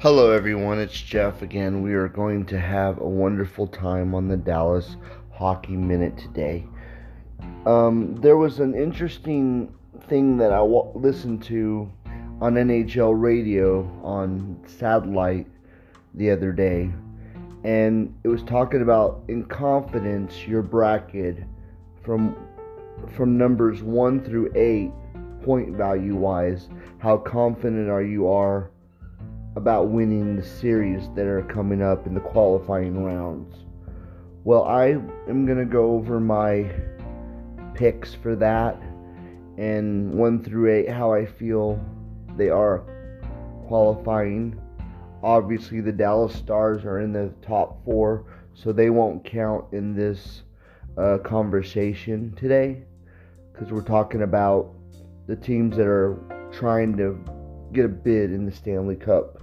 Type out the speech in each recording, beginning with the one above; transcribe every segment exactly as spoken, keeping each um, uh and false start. Hello everyone, it's Jeff again. We are going to have a wonderful time on the Dallas Hockey Minute today. Um, there was an interesting thing that I w- listened to on N H L radio on satellite the other day, and it was talking about, in confidence, your bracket from from numbers one through eight, point value wise, how confident are you are about winning the series that are coming up in the qualifying rounds. Well, I am going to go over my picks for that and one through eight, how I feel they are qualifying. Obviously, the Dallas Stars are in the top four, so they won't count in this uh, conversation today because we're talking about the teams that are trying to get a bid in the Stanley Cup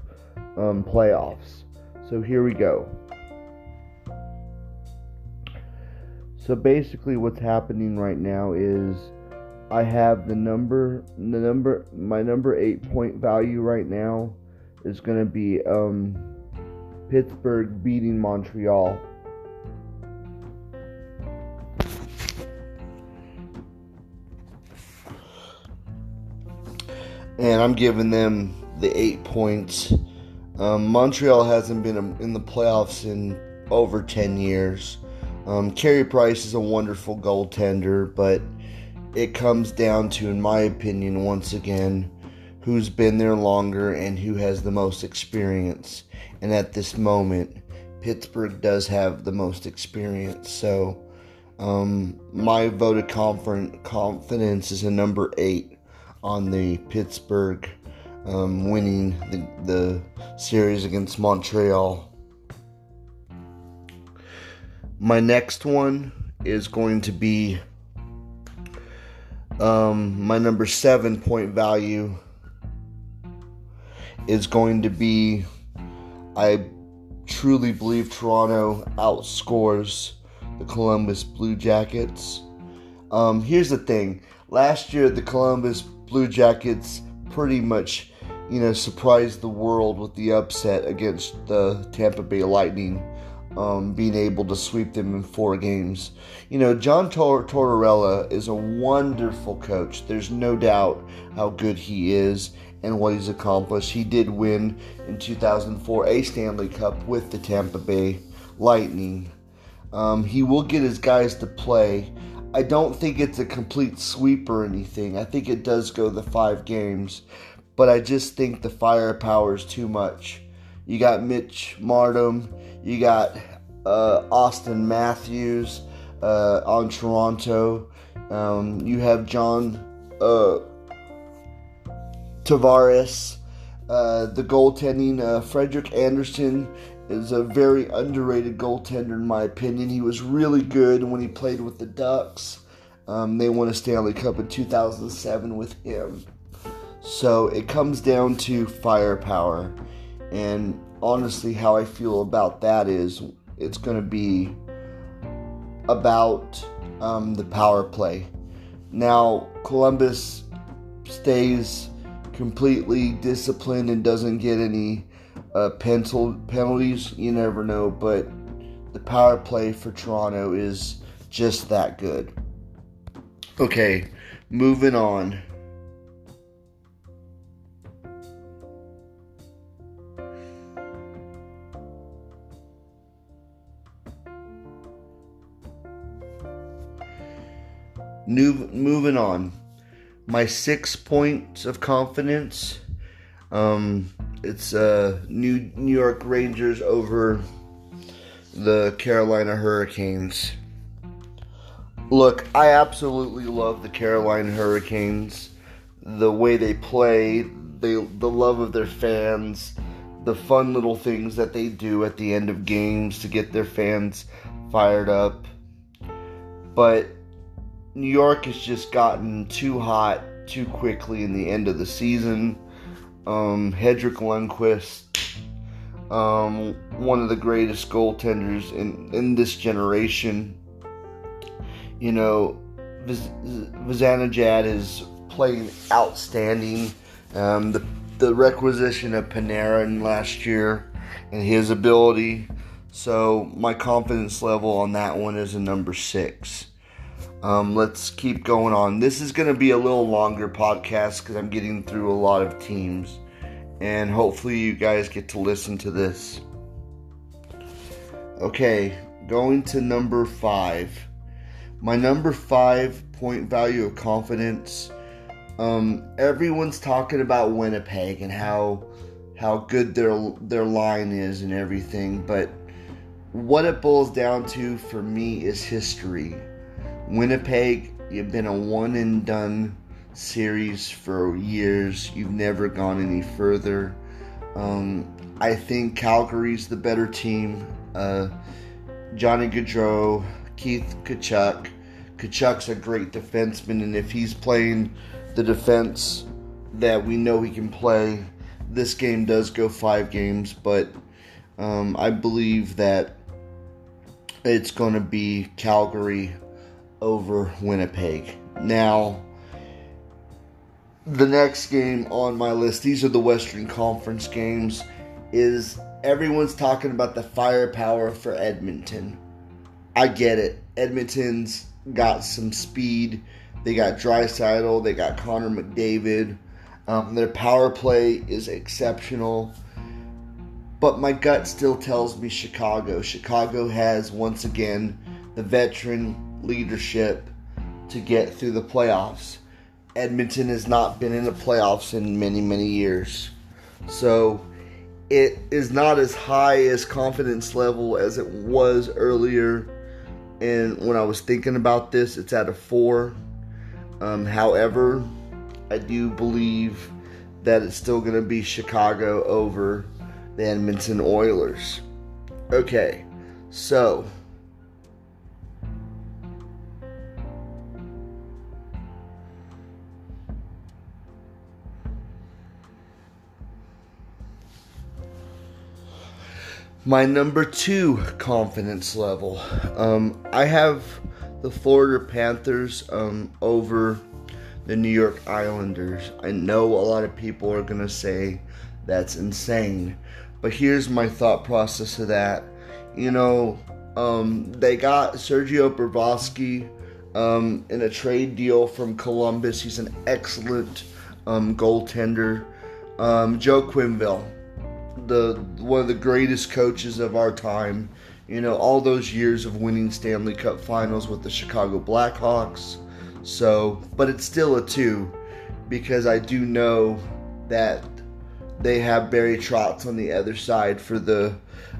um, playoffs. So here we go. So basically, what's happening right now is I have the number, the number, my number eight point value right now is going to be um, Pittsburgh beating Montreal. And I'm giving them the eight points. Um, Montreal hasn't been in the playoffs in over ten years. Um, Carey Price is a wonderful goaltender, but it comes down to, in my opinion, once again, who's been there longer and who has the most experience. And at this moment, Pittsburgh does have the most experience. So um, my vote of confidence is a number eight on the Pittsburgh um, winning the, the series against Montreal. My next one is going to be um, my number seven point value is going to be, I truly believe Toronto outscores the Columbus Blue Jackets. Um, here's the thing. Last year, the Columbus Blue Jackets pretty much, you know, surprised the world with the upset against the Tampa Bay Lightning, um, being able to sweep them in four games. You know, John Tortorella is a wonderful coach. There's no doubt how good he is and what he's accomplished. He did win in two thousand four a Stanley Cup with the Tampa Bay Lightning. Um, he will get his guys to play. I don't think it's a complete sweep or anything. I think it does go the five games, but I just think the firepower is too much. You got Mitch Marner, you got uh, Austin Matthews uh, on Toronto. Um, you have John uh, Tavares, uh, the goaltending. Uh, Frederick Anderson is a very underrated goaltender in my opinion. He was really good when he played with the Ducks. Um, they won a Stanley Cup in two thousand seven with him. So it comes down to firepower. And honestly, how I feel about that is it's going to be about um, the power play. Now, Columbus stays completely disciplined and doesn't get any Uh, pencil penalties, you never know, but the power play for Toronto is just that good. Okay, moving on. New, moving on. My six points of confidence. Um... It's uh, New New York Rangers over the Carolina Hurricanes. Look, I absolutely love the Carolina Hurricanes. The way they play, they, the love of their fans, the fun little things that they do at the end of games to get their fans fired up. But New York has just gotten too hot too quickly in the end of the season. Um, Hedrick Lundquist, um, one of the greatest goaltenders in, in this generation. You know, Visanajad is playing outstanding. Um, the the requisition of Panarin last year and his ability. So my confidence level on that one is a number six. Um, let's keep going on. This is going to be a little longer podcast because I'm getting through a lot of teams. And hopefully you guys get to listen to this. Okay, going to number five. My number five point value of confidence. Um, everyone's talking about Winnipeg and how how good their their line is and everything. But what it boils down to for me is history. Winnipeg, you've been a one-and-done series for years. You've never gone any further. Um, I think Calgary's the better team. Uh, Johnny Gaudreau, Keith Kachuk. Kachuk's a great defenseman, and if he's playing the defense that we know he can play, this game does go five games, but um, I believe that it's going to be Calgary over Winnipeg. Now, the next game on my list, these are the Western Conference games, is everyone's talking about the firepower for Edmonton. I get it. Edmonton's got some speed. They got Draisaitl. They got Connor McDavid. Um, their power play is exceptional. But my gut still tells me Chicago. Chicago has, once again, the veteran leadership to get through the playoffs. Edmonton has not been in the playoffs in many, many years. So it is not as high as confidence level as it was earlier. And when I was thinking about this, it's at a four. Um, however, I do believe that it's still going to be Chicago over the Edmonton Oilers. Okay, so my number two confidence level. Um, I have the Florida Panthers um, over the New York Islanders. I know a lot of people are going to say that's insane. But here's my thought process of that. You know, um, they got Sergei Bobrovsky um, in a trade deal from Columbus. He's an excellent um, goaltender. Um, Joe Quenneville, the one of the greatest coaches of our time, you know, all those years of winning Stanley Cup finals with the Chicago Blackhawks. So, but it's still a two because I do know that they have Barry Trotz on the other side for the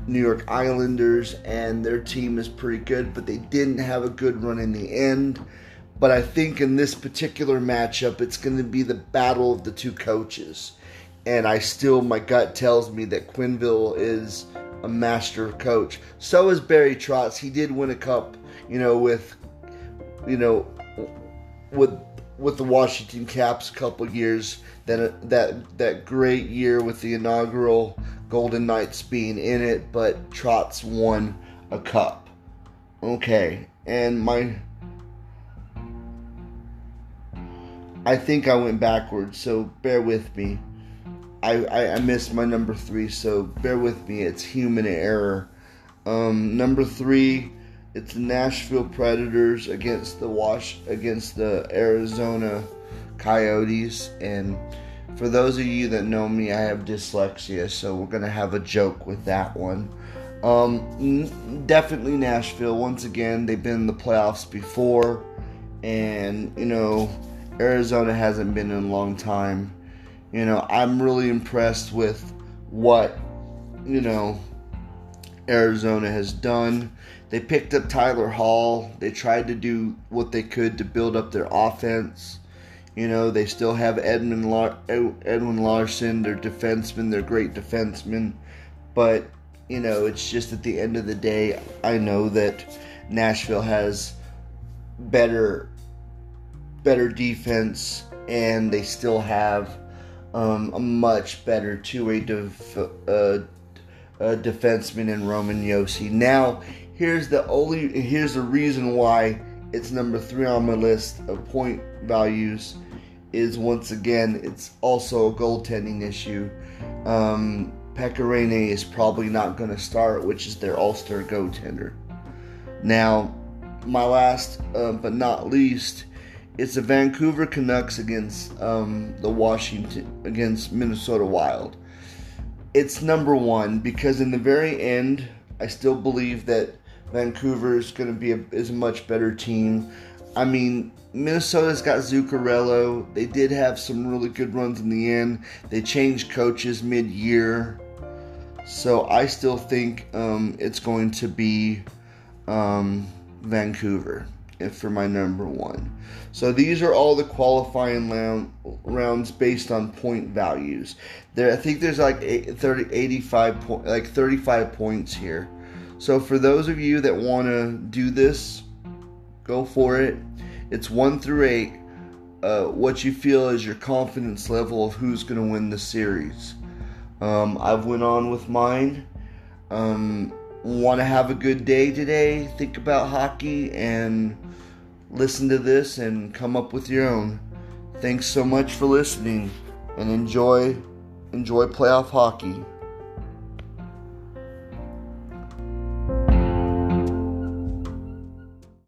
New York Islanders, and their team is pretty good, but they didn't have a good run in the end. But I think in this particular matchup, it's going to be the battle of the two coaches. And I still, my gut tells me that Quenneville is a master coach. So is Barry Trotz. He did win a cup, you know, with, you know, with with the Washington Caps a couple years. That that that great year with the inaugural Golden Knights being in it, but Trotz won a cup. Okay, and my. I think I went backwards, so bear with me. I, I missed my number three, so bear with me. It's human error. Um, number three, it's Nashville Predators against the Wash against the Arizona Coyotes. And for those of you that know me, I have dyslexia, so we're gonna have a joke with that one. Um, definitely Nashville. Once again, they've been in the playoffs before, and you know, Arizona hasn't been in a long time. You know, I'm really impressed with what, you know, Arizona has done. They picked up Tyler Hall. They tried to do what they could to build up their offense. You know, they still have Edwin Lar- Edwin Larson, their defenseman, their great defenseman. But, you know, it's just at the end of the day, I know that Nashville has better, better defense, and they still have Um, a much better two-way def- uh, uh, defenseman in Roman Josi. Now, here's the only here's the reason why it's number three on my list of point values is, once again, it's also a goaltending issue. Um, Pekka is probably not going to start, which is their all-star goaltender. Now, my last uh, but not least, it's the Vancouver Canucks against um, the Washington, against Minnesota Wild. It's number one because in the very end, I still believe that Vancouver is going to be a, is a much better team. I mean, Minnesota's got Zuccarello. They did have some really good runs in the end. They changed coaches mid-year. So I still think um, it's going to be um, Vancouver for my number one. So these are all the qualifying round, rounds based on point values. There, I think there's like eight, thirty, eighty-five, like thirty-five points here. So for those of you that want to do this, go for it. It's one through eight. Uh, what you feel is your confidence level of who's going to win the series. Um, I've went on with mine. Um, want to have a good day today. Think about hockey and listen to this and come up with your own. Thanks so much for listening and enjoy enjoy playoff hockey.